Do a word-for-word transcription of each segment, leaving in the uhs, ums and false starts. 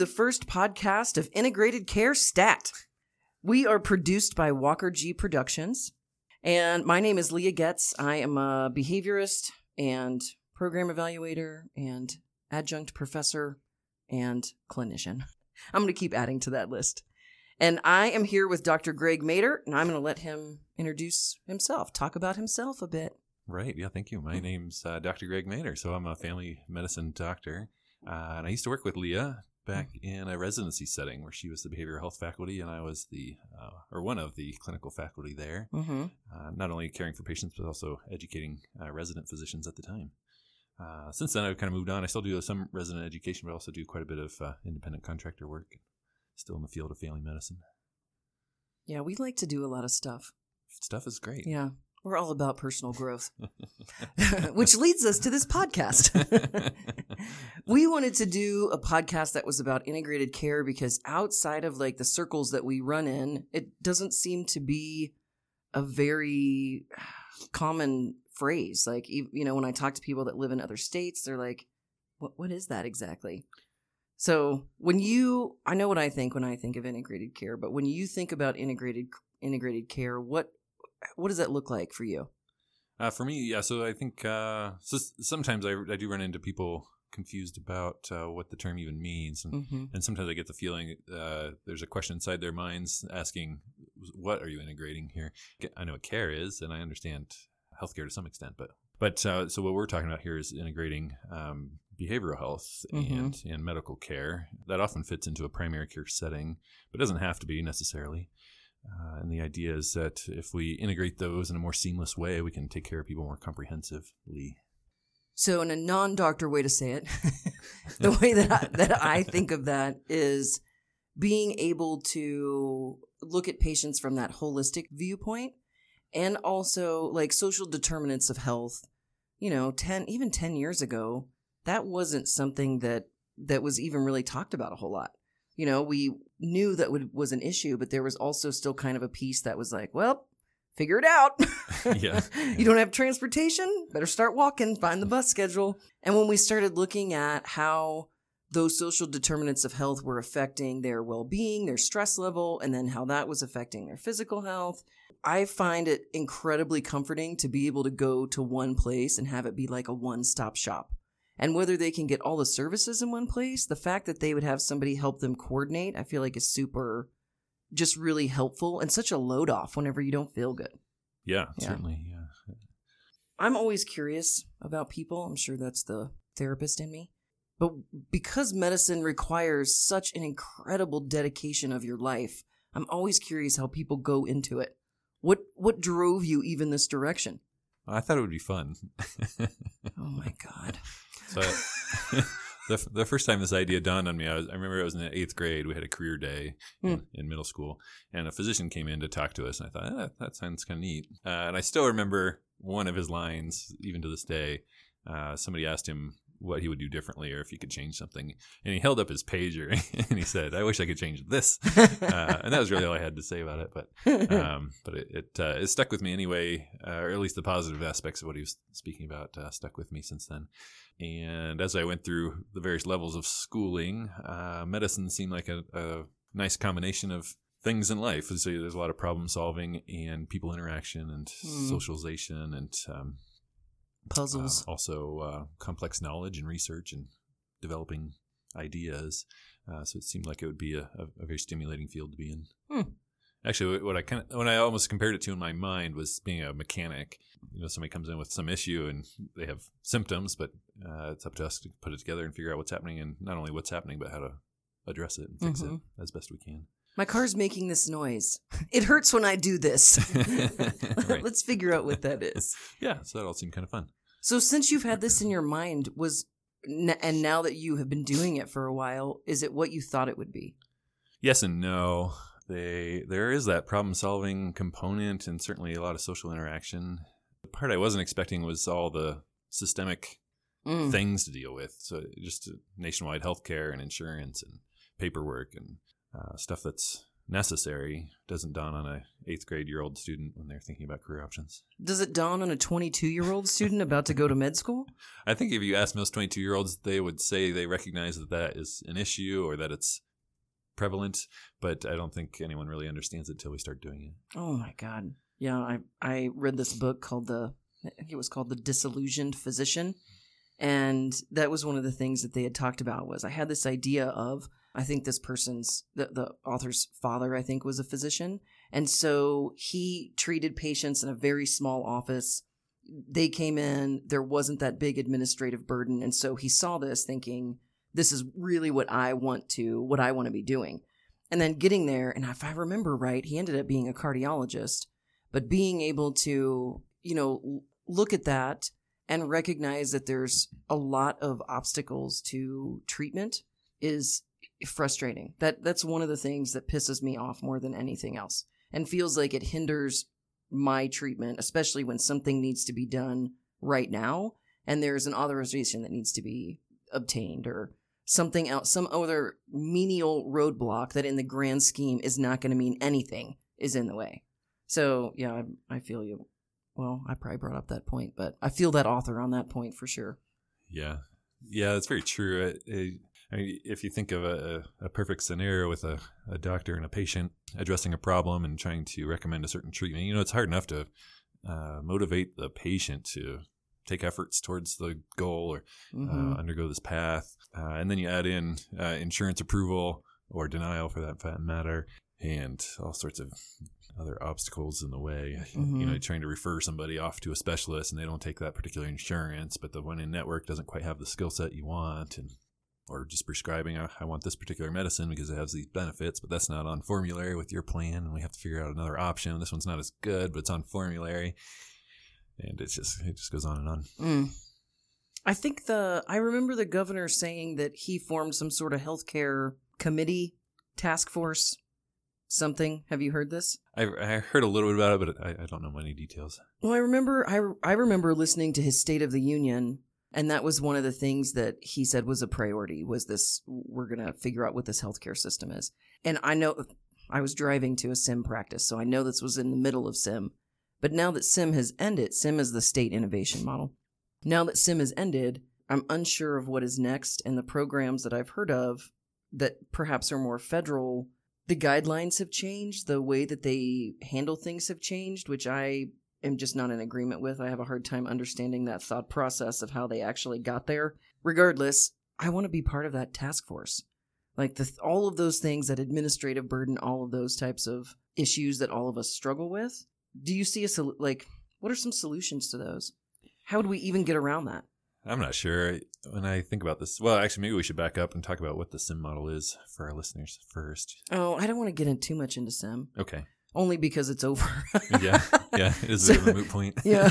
the first podcast of Integrated Care Stat. We are produced by Walker G Productions, and my name is Leah Getz. I am a behaviorist and program evaluator and adjunct professor and clinician. I'm going to keep adding to that list. And I am here with Doctor Greg Mader, and I'm going to let him introduce himself, talk about himself a bit. Right. Yeah, thank you. My name's uh, Doctor Greg Mader, so I'm a family medicine doctor. Uh, and I used to work with Leah back in a residency setting where she was the behavioral health faculty, and I was the, uh, or one of the clinical faculty there, mm-hmm. uh, not only caring for patients, but also educating uh, resident physicians at the time. Uh, since then, I've kind of moved on. I still do some resident education, but also do quite a bit of uh, independent contractor work, still in the field of family medicine. Yeah, we like to do a lot of stuff. Stuff is great. Yeah. We're all about personal growth, which leads us to this podcast. We wanted to do a podcast that was about integrated care because outside of like the circles that we run in, it doesn't seem to be a very common phrase. Like, you know, when I talk to people that live in other states, they're like, what, what is that exactly? So when you, I know what I think when I think of integrated care, but when you think about integrated, integrated care, what, What does that look like for you? Uh, for me, yeah. So I think uh, so sometimes I, I do run into people confused about uh, what the term even means. And, mm-hmm. and sometimes I get the feeling uh, there's a question inside their minds asking, what are you integrating here? I know what care is, and I understand healthcare to some extent. But but uh, so what we're talking about here is integrating um, behavioral health mm-hmm. and, and medical care. That often fits into a primary care setting, but doesn't have to be necessarily. Uh, and the idea is that if we integrate those in a more seamless way, we can take care of people more comprehensively. So in a non-doctor way to say it, the way that I, that I think of that is being able to look at patients from that holistic viewpoint and also like social determinants of health. You know, ten, even ten years ago, that wasn't something that, that was even really talked about a whole lot. You know, we knew that would, was an issue, but there was also still kind of a piece that was like, well, figure it out. yeah, yeah. You don't have transportation? Better start walking, find the bus schedule. And when we started looking at how those social determinants of health were affecting their well-being, their stress level, and then how that was affecting their physical health, I find it incredibly comforting to be able to go to one place and have it be like a one-stop shop. And whether they can get all the services in one place, the fact that they would have somebody help them coordinate, I feel like is super, just really helpful and such a load off whenever you don't feel good. Yeah, yeah. certainly. Yeah. I'm always curious about people. I'm sure that's the therapist in me. But because medicine requires such an incredible dedication of your life, I'm always curious how people go into it. What what drove you even this direction? I thought it would be fun. Oh, my God. So I, the the first time this idea dawned on me, I, was, I remember I was in the eighth grade. We had a career day in, mm. in middle school, and a physician came in to talk to us. And I thought, eh, that sounds kind of neat. Uh, and I still remember one of his lines, even to this day. Uh, somebody asked him what he would do differently or if he could change something. And he held up his pager, and he said, I wish I could change this. Uh, and that was really all I had to say about it. But um, but it it, uh, it stuck with me anyway, uh, or at least the positive aspects of what he was speaking about uh, stuck with me since then. And as I went through the various levels of schooling, uh, medicine seemed like a, a nice combination of things in life. So there's a lot of problem solving and people interaction and mm. socialization and um, puzzles. Uh, also uh, complex knowledge and research and developing ideas. Uh, so it seemed like it would be a, a very stimulating field to be in. Hmm. Actually, what I kind of, when I almost compared it to in my mind was being a mechanic. You know, somebody comes in with some issue and they have symptoms, but uh, it's up to us to put it together and figure out what's happening, and not only what's happening, but how to address it and fix mm-hmm. it as best we can. My car's making this noise. It hurts when I do this. Right. Let's figure out what that is. Yeah, so that all seemed kind of fun. So since you've had this in your mind, was and now that you have been doing it for a while, is it what you thought it would be? Yes and no. They, there is that problem-solving component and certainly a lot of social interaction. The part I wasn't expecting was all the systemic mm. things to deal with. So just nationwide healthcare and insurance and paperwork and uh, stuff that's necessary doesn't dawn on a eighth grade year old student when they're thinking about career options. Does it dawn on a twenty-two year old student about to go to med school? I think if you ask most twenty-two year olds, they would say they recognize that that is an issue or that it's prevalent, but I don't think anyone really understands it until we start doing it. Oh my God. Yeah. I, I read this book called the, I think it was called The Disillusioned Physician. And that was one of the things that they had talked about was I had this idea of, I think this person's, the, the author's father, I think, was a physician. And so he treated patients in a very small office. They came in, there wasn't that big administrative burden. And so he saw this thinking, this is really what I want to, what I want to be doing. And then getting there, and if I remember right, he ended up being a cardiologist, but being able to, you know, look at that and recognize that there's a lot of obstacles to treatment is frustrating. That that's one of the things that pisses me off more than anything else and feels like it hinders my treatment, especially when something needs to be done right now and there's an authorization that needs to be obtained or something else, some other menial roadblock that in the grand scheme is not going to mean anything is in the way. So yeah, I, I feel you. Well, I probably brought up that point, but I feel that author on that point for sure. Yeah. Yeah, that's very true. I, I, I mean, if you think of a, a perfect scenario with a, a doctor and a patient addressing a problem and trying to recommend a certain treatment, you know, it's hard enough to uh, motivate the patient to take efforts towards the goal or mm-hmm. uh, undergo this path. Uh, and then you add in uh, insurance approval or denial for that matter and all sorts of other obstacles in the way. Mm-hmm. You know, trying to refer somebody off to a specialist and they don't take that particular insurance, but the one in network doesn't quite have the skill set you want. And or just prescribing, I want this particular medicine because it has these benefits, but that's not on formulary with your plan. And we have to figure out another option. This one's not as good, but it's on formulary. And it's just, it just goes on and on. Mm. I think the, I remember the governor saying that he formed some sort of healthcare committee, task force, something. Have you heard this? I, I heard a little bit about it, but I, I don't know many details. Well, I remember, I, I remember listening to his State of the Union. And that was one of the things that he said was a priority was this, we're going to figure out what this healthcare system is. And I know I was driving to a SIM practice, so I know this was in the middle of SIM. But now that SIM has ended, SIM is the state innovation model. Now that SIM has ended, I'm unsure of what is next. And the programs that I've heard of that perhaps are more federal, the guidelines have changed. The way that they handle things have changed, which I am just not in agreement with. I have a hard time understanding that thought process of how they actually got there. Regardless, I want to be part of that task force. Like the, all of those things, that administrative burden, all of those types of issues that all of us struggle with. Do you see a sol- like, what are some solutions to those? How would we even get around that? I'm not sure. When I think about this, well, actually, maybe we should back up and talk about what the SIM model is for our listeners first. Oh, I don't want to get in too much into SIM. Okay. Only because it's over. yeah, yeah, it is so, a bit of a moot point. yeah,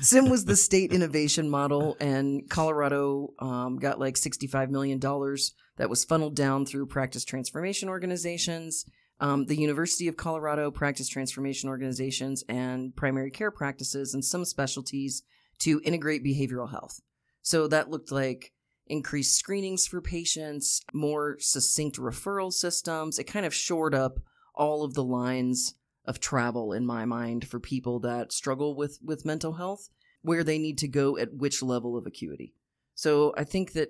SIM was the state innovation model, and Colorado um, got like sixty-five million dollars that was funneled down through practice transformation organizations, um, the University of Colorado practice transformation organizations, and primary care practices and some specialties to integrate behavioral health. So that looked like increased screenings for patients, more succinct referral systems. It kind of shored up all of the lines of travel in my mind for people that struggle with, with mental health, where they need to go at which level of acuity. So I think that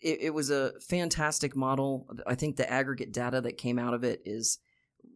it, it was a fantastic model. I think the aggregate data that came out of it is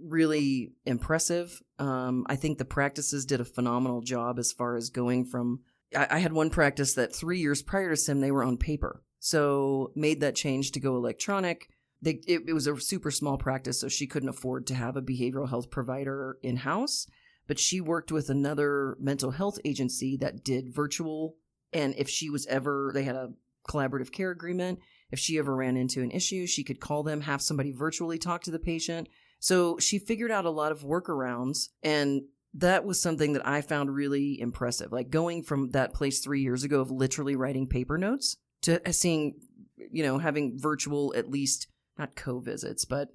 really impressive. Um, I think the practices did a phenomenal job as far as going from, I, I had one practice that three years prior to SIM, they were on paper. So made that change to go electronic. They, it, it was a super small practice, so she couldn't afford to have a behavioral health provider in-house, but she worked with another mental health agency that did virtual, and if she was ever, they had a collaborative care agreement, if she ever ran into an issue, she could call them, have somebody virtually talk to the patient. So she figured out a lot of workarounds, and that was something that I found really impressive, like going from that place three years ago of literally writing paper notes to seeing, you know, having virtual at least not co-visits, but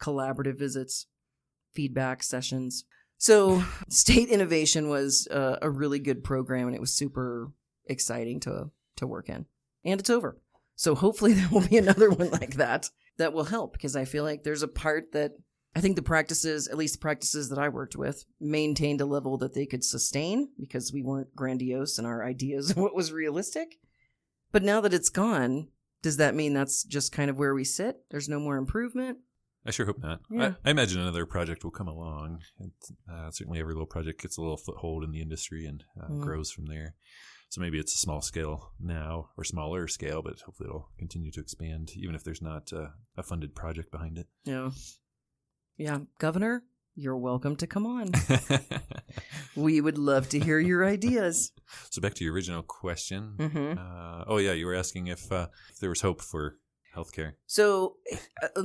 collaborative visits, feedback sessions. So state innovation was uh, a really good program, and it was super exciting to to work in. And it's over. So hopefully there will be another one like that that will help, because I feel like there's a part that I think the practices, at least the practices that I worked with, maintained a level that they could sustain because we weren't grandiose in our ideas of what was realistic. But now that it's gone, does that mean that's just kind of where we sit? There's no more improvement? I sure hope not. Yeah. I, I imagine another project will come along. It's, uh, certainly every little project gets a little foothold in the industry and uh, mm. grows from there. So maybe it's a small scale now or smaller scale, but hopefully it'll continue to expand, even if there's not uh, a funded project behind it. Yeah. Yeah. Governor, you're welcome to come on. We would love to hear your ideas. So back to your original question. Mm-hmm. Uh, oh, yeah. You were asking if, uh, if there was hope for healthcare. So,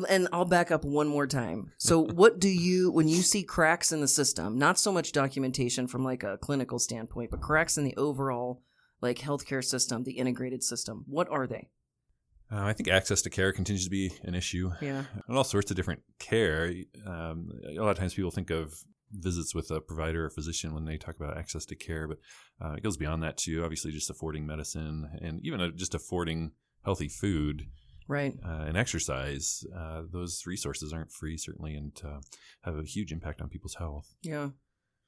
and I'll back up one more time. So what do you, when you see cracks in the system, not so much documentation from like a clinical standpoint, but cracks in the overall like healthcare system, the integrated system, what are they? Uh, I think access to care continues to be an issue. Yeah. And all sorts of different care. Um, a lot of times people think of visits with a provider or physician when they talk about access to care, but uh, it goes beyond that too. Obviously just affording medicine and even just affording healthy food. Right. Uh, and exercise. Uh, those resources aren't free, certainly, and uh, have a huge impact on people's health. Yeah.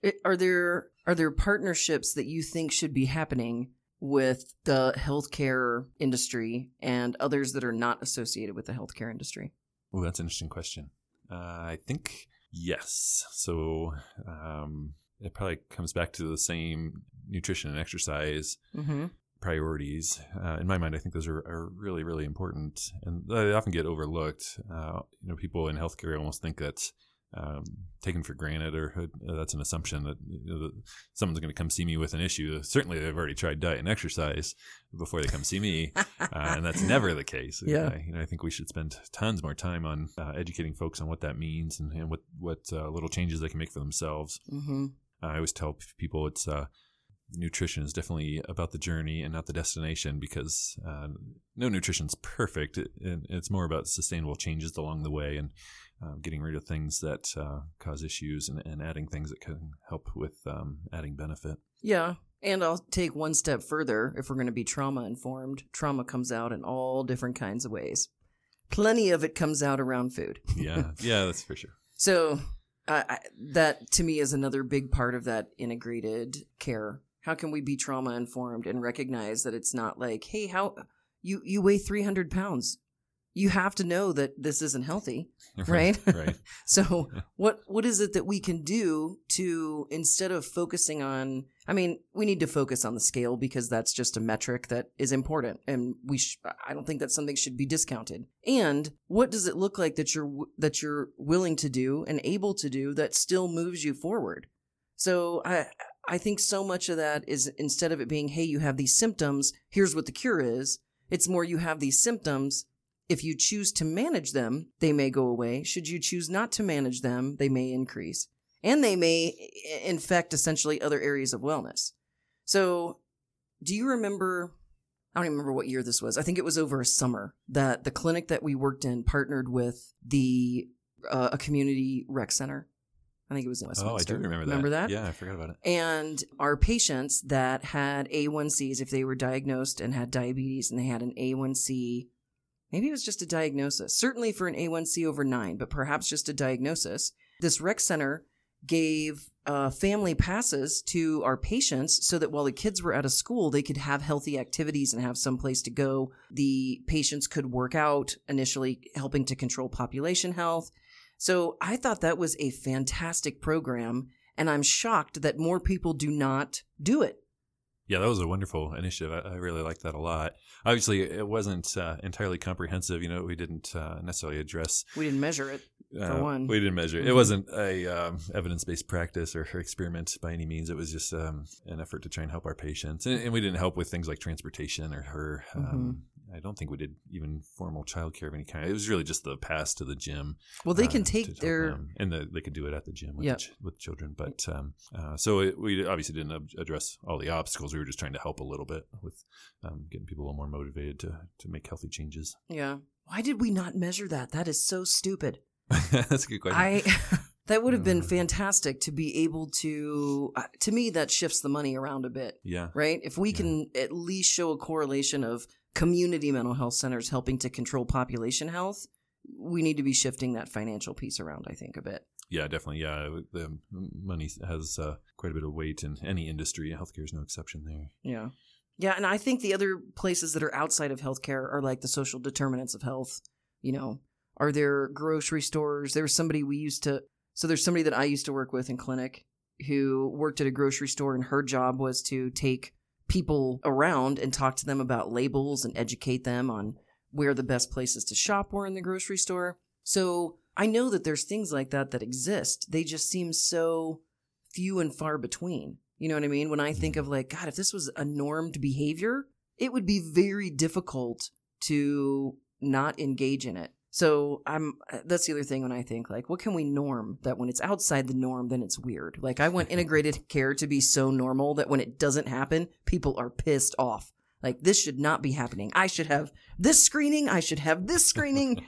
It, are there are there partnerships that you think should be happening with the healthcare industry and others that are not associated with the healthcare industry? Oh, that's an interesting question. Uh, I think yes. So um, it probably comes back to the same nutrition and exercise. Mm-hmm. Priorities. Uh, in my mind, I think those are, are really, really important, and they often get overlooked. Uh, you know, people in healthcare almost think that's um, taken for granted, or uh, that's an assumption that, you know, that someone's going to come see me with an issue. Certainly, they've already tried diet and exercise before they come see me, uh, and that's never the case. Yeah, uh, you know, I think we should spend tons more time on uh, educating folks on what that means and, and what what uh, little changes they can make for themselves. Mm-hmm. Uh, I always tell people it's. Uh, Nutrition is definitely about the journey and not the destination, because uh, no nutrition's perfect. It, it, it's more about sustainable changes along the way and uh, getting rid of things that uh, cause issues and, and adding things that can help with um, adding benefit. Yeah. And I'll take one step further. If we're going to be trauma informed, trauma comes out in all different kinds of ways. Plenty of it comes out around food. Yeah. Yeah, that's for sure. So uh, I, that to me is another big part of that integrated care. How can we be trauma informed and recognize that it's not like, hey, how you, you weigh three hundred pounds. You have to know that this isn't healthy, right? Right. Right. So what what is it that we can do to, instead of focusing on, I mean, we need to focus on the scale because that's just a metric that is important. And we sh- I don't think that something should be discounted. And what does it look like that you're that you're willing to do and able to do that still moves you forward? So I I think so much of that is, instead of it being, hey, you have these symptoms, here's what the cure is. It's more, you have these symptoms. If you choose to manage them, they may go away. Should you choose not to manage them, they may increase. And they may infect essentially other areas of wellness. So do you remember, I don't even remember what year this was. I think it was over a summer that the clinic that we worked in partnered with the uh, a community rec center. I think it was in Westchester. Oh, I do remember that. Remember that? Yeah, I forgot about it. And our patients that had A one C's, if they were diagnosed and had diabetes and they had an A one C, maybe it was just a diagnosis, certainly for an A one C over nine, but perhaps just a diagnosis, this rec center gave uh, family passes to our patients so that while the kids were out of school, they could have healthy activities and have some place to go. The patients could work out, initially helping to control population health. So I thought that was a fantastic program, and I'm shocked that more people do not do it. Yeah, that was a wonderful initiative. I, I really liked that a lot. Obviously, it wasn't uh, entirely comprehensive. You know, we didn't uh, necessarily address. We didn't measure it, for uh, one. We didn't measure it. Mm-hmm. It wasn't a um, evidence-based practice or experiment by any means. It was just um, an effort to try and help our patients. And, and we didn't help with things like transportation or her. Um, mm-hmm. I don't think we did even formal childcare of any kind. It was really just the pass to the gym. Well, they can uh, take their – and the, they could do it at the gym with, yep. the ch- with children. But um, uh, so it, we obviously didn't ab- address all the obstacles. We were just trying to help a little bit with um, getting people a little more motivated to, to make healthy changes. Yeah. Why did we not measure that? That is so stupid. That's a good question. I That would have been fantastic to be able to, uh, to me, that shifts the money around a bit. Yeah. Right? If we yeah. can at least show a correlation of community mental health centers helping to control population health, we need to be shifting that financial piece around, I think, a bit. Yeah, definitely. Yeah, the money has uh, quite a bit of weight in any industry. Healthcare is no exception there. Yeah. Yeah, and I think the other places that are outside of healthcare are like the social determinants of health. You know, are there grocery stores? There was somebody we used to – so there's somebody that I used to work with in clinic who worked at a grocery store, and her job was to take people around and talk to them about labels and educate them on where the best places to shop were in the grocery store. So I know that there's things like that that exist. They just seem so few and far between. You know what I mean? When I think of like, God, if this was a normed behavior, it would be very difficult to not engage in it. So I'm, that's the other thing when I think like, what can we norm that when it's outside the norm, then it's weird. Like I want integrated care to be so normal that when it doesn't happen, people are pissed off. Like this should not be happening. I should have this screening. I should have this screening.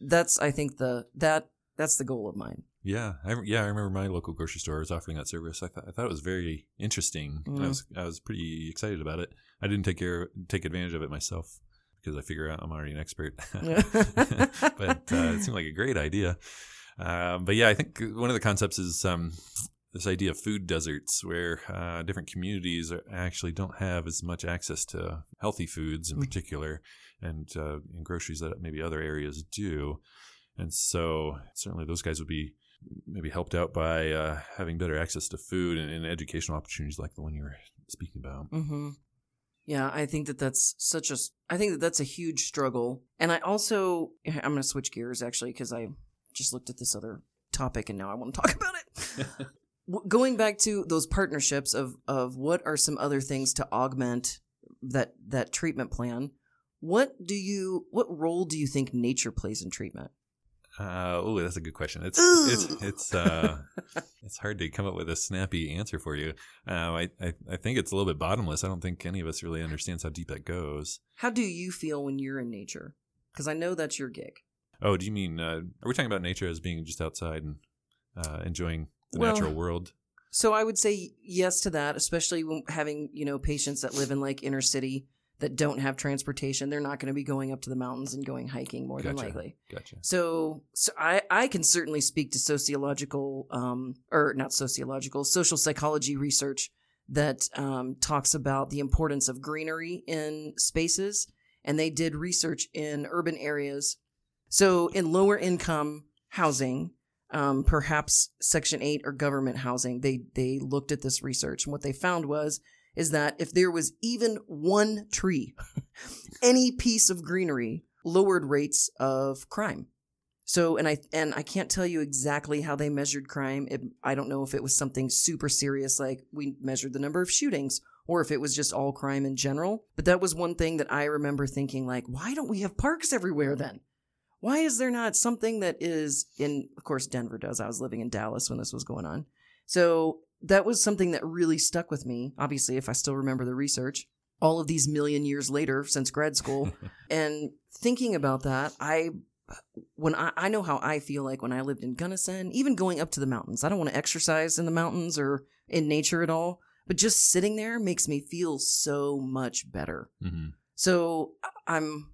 That's, I think the, that, that's the goal of mine. Yeah, I, yeah, I remember my local grocery store was offering that service. I thought I thought it was very interesting. Mm. I was I was pretty excited about it. I didn't take care take advantage of it myself because I figure out I'm already an expert. But uh, it seemed like a great idea. Um, but yeah, I think one of the concepts is um, this idea of food deserts, where uh, different communities are, actually don't have as much access to healthy foods in mm. particular, and, uh, and groceries that maybe other areas do. And so certainly those guys would be maybe helped out by uh, having better access to food and, and educational opportunities like the one you were speaking about. Mm-hmm. Yeah, I think that that's such a, I think that that's a huge struggle. And I also, I'm going to switch gears actually, because I just looked at this other topic and now I want to talk about it. Going back to those partnerships of, of what are some other things to augment that, that treatment plan? What do you, what role do you think nature plays in treatment? Uh, oh, that's a good question. It's it's it's uh, it's hard to come up with a snappy answer for you. Uh, I, I I think it's a little bit bottomless. I don't think any of us really understands how deep that goes. How do you feel when you're in nature? Because I know that's your gig. Oh, do you mean uh, are we talking about nature as being just outside and uh, enjoying the well, natural world? So I would say yes to that, especially when having you know patients that live in like inner city that don't have transportation. They're not going to be going up to the mountains and going hiking more gotcha. than likely. Gotcha. So, so I, I can certainly speak to sociological, um, or not sociological, social psychology research that um, talks about the importance of greenery in spaces. And they did research in urban areas. So in lower income housing, um, perhaps Section eight or government housing, they they looked at this research. And what they found was is that if there was even one tree, any piece of greenery lowered rates of crime. So, and I and I can't tell you exactly how they measured crime. It, I don't know if it was something super serious, like we measured the number of shootings, or if it was just all crime in general. But that was one thing that I remember thinking, like, why don't we have parks everywhere then? Why is there not something that is in, of course, Denver does. I was living in Dallas when this was going on. So that was something that really stuck with me, obviously, if I still remember the research, all of these million years later since grad school. And thinking about that, I when I, I know how I feel like when I lived in Gunnison, even going up to the mountains. I don't want to exercise in the mountains or in nature at all, but just sitting there makes me feel so much better. Mm-hmm. So I'm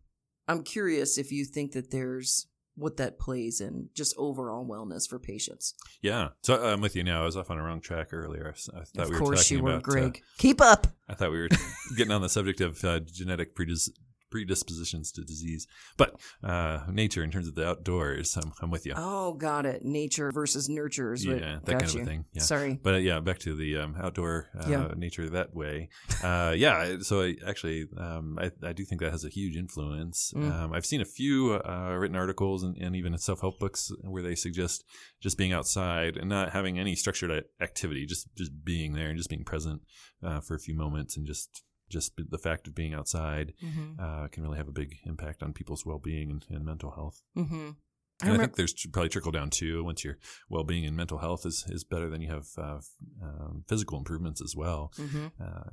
I'm curious if you think that there's what that plays in just overall wellness for patients. Yeah. So I'm with you now. I was off on a wrong track earlier. I thought of we were course talking you were, about, Greg. Uh, Keep up. I thought we were getting on the subject of uh, genetic predis- predispositions to disease. But uh, nature in terms of the outdoors, I'm, I'm with you. Oh, got it. Nature versus nurtures. Yeah, that got kind you. of a thing. Yeah. Sorry. But uh, yeah, back to the um, outdoor uh, yeah. nature that way. Uh, yeah. So I, actually, um, I, I do think that has a huge influence. Mm. Um, I've seen a few uh, written articles and, and even self-help books where they suggest just being outside and not having any structured activity, just, just being there and just being present uh, for a few moments and just Just the fact of being outside mm-hmm. uh, can really have a big impact on people's well-being and, and mental health. Mm-hmm. And I, remember- I think there's probably trickle down too. Once your well-being and mental health is, is better, then you have uh, um, physical improvements as well. Mm-hmm. Uh,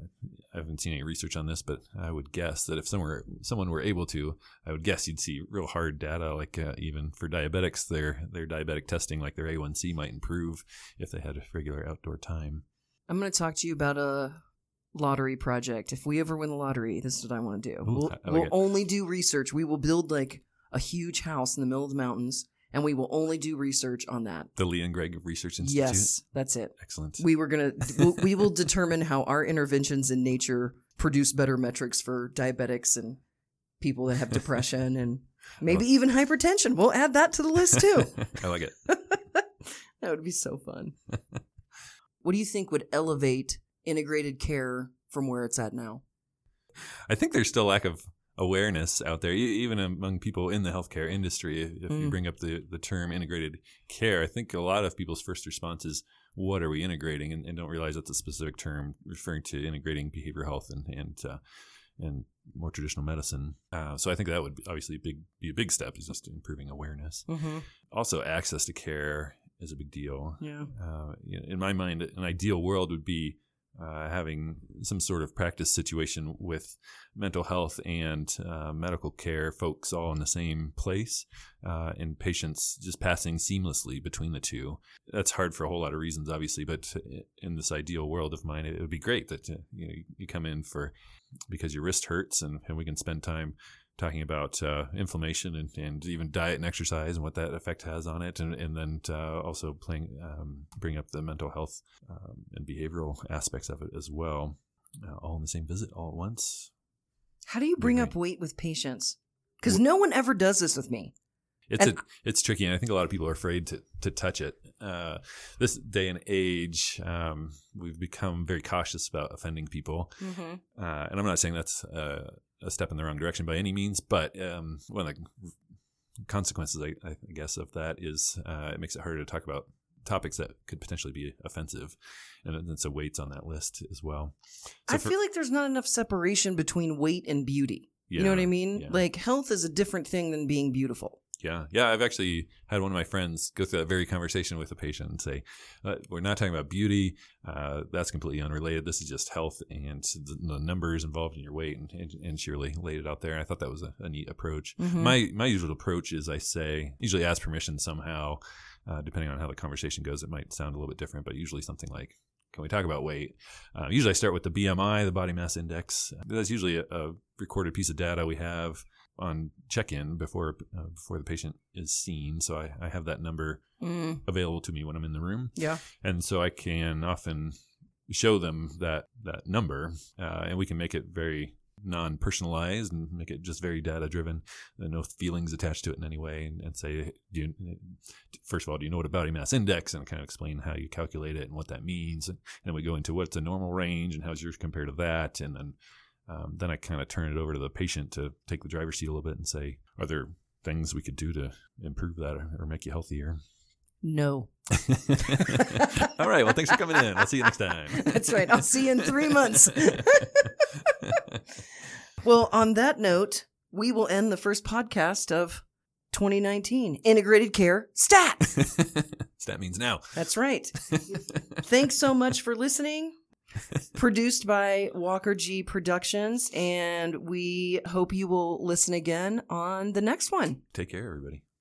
I haven't seen any research on this, but I would guess that if somewhere, someone were able to, I would guess you'd see real hard data. Like uh, even for diabetics, their their diabetic testing, like their A one C, might improve if they had a regular outdoor time. I'm going to talk to you about a lottery project. If we ever win the lottery, this is what I want to do. We'll, Ooh, I like we'll only do research. We will build like a huge house in the middle of the mountains, and we will only do research on that. The Leah and Greg Research Institute? Yes, that's it. Excellent. We were going to, we will determine how our interventions in nature produce better metrics for diabetics and people that have depression and maybe well, even hypertension. We'll add that to the list too. I like it. That would be so fun. What do you think would elevate integrated care from where it's at now? I think there's still a lack of awareness out there, even among people in the healthcare industry. If mm. you bring up the, the term integrated care, I think a lot of people's first response is, what are we integrating? And, and don't realize that's a specific term referring to integrating behavioral health and and, uh, and more traditional medicine. Uh, so I think that would be obviously big, be a big step, is just improving awareness. Mm-hmm. Also, access to care is a big deal. Yeah. Uh, in my mind, an ideal world would be Uh, having some sort of practice situation with mental health and uh, medical care folks all in the same place, uh, and patients just passing seamlessly between the two. That's hard for a whole lot of reasons, obviously, but in this ideal world of mine, it would be great that uh, you know, you come in for because your wrist hurts, and, and we can spend time talking about uh, inflammation and, and even diet and exercise and what that effect has on it. And, and then uh, also playing, um, bring up the mental health um, and behavioral aspects of it as well, uh, all in the same visit, all at once. How do you bring Maybe. up weight with patients? Because no one ever does this with me. It's a, it's tricky, and I think a lot of people are afraid to, to touch it. Uh, this day and age, um, we've become very cautious about offending people. Mm-hmm. Uh, and I'm not saying that's uh, a step in the wrong direction by any means, but um, one of the consequences, I, I guess, of that is uh, it makes it harder to talk about topics that could potentially be offensive. And, and so weight's on that list as well. So I for, feel like there's not enough separation between weight and beauty. Yeah, you know what I mean? Yeah. Like, health is a different thing than being beautiful. Yeah. Yeah. I've actually had one of my friends go through that very conversation with a patient and say, uh, we're not talking about beauty. Uh, that's completely unrelated. This is just health and the, the numbers involved in your weight. And, and, and she really laid it out there. And I thought that was a, a neat approach. Mm-hmm. My, my usual approach is I say, usually ask permission somehow, uh, depending on how the conversation goes. It might sound a little bit different, but usually something like, can we talk about weight? Uh, usually I start with the B M I, the body mass index. That's usually a, a recorded piece of data we have on check-in before uh, before the patient is seen. So I, I have that number mm. available to me when I'm in the room. Yeah. And so I can often show them that, that number, uh, and we can make it very non-personalized and make it just very data-driven. No feelings attached to it in any way, and, and say, do you, first of all, do you know what a body mass index? And kind of explain how you calculate it and what that means. And then we go into what's a normal range and how's yours compared to that. And then Um, then I kind of turn it over to the patient to take the driver's seat a little bit and say, are there things we could do to improve that or, or make you healthier? No. All right. Well, thanks for coming in. I'll see you next time. That's right. I'll see you in three months. Well, on that note, we will end the first podcast of twenty nineteen. Integrated Care Stat. Stat means now. That's right. Thanks so much for listening. Produced by Walker G Productions, and we hope you will listen again on the next one. Take care, everybody.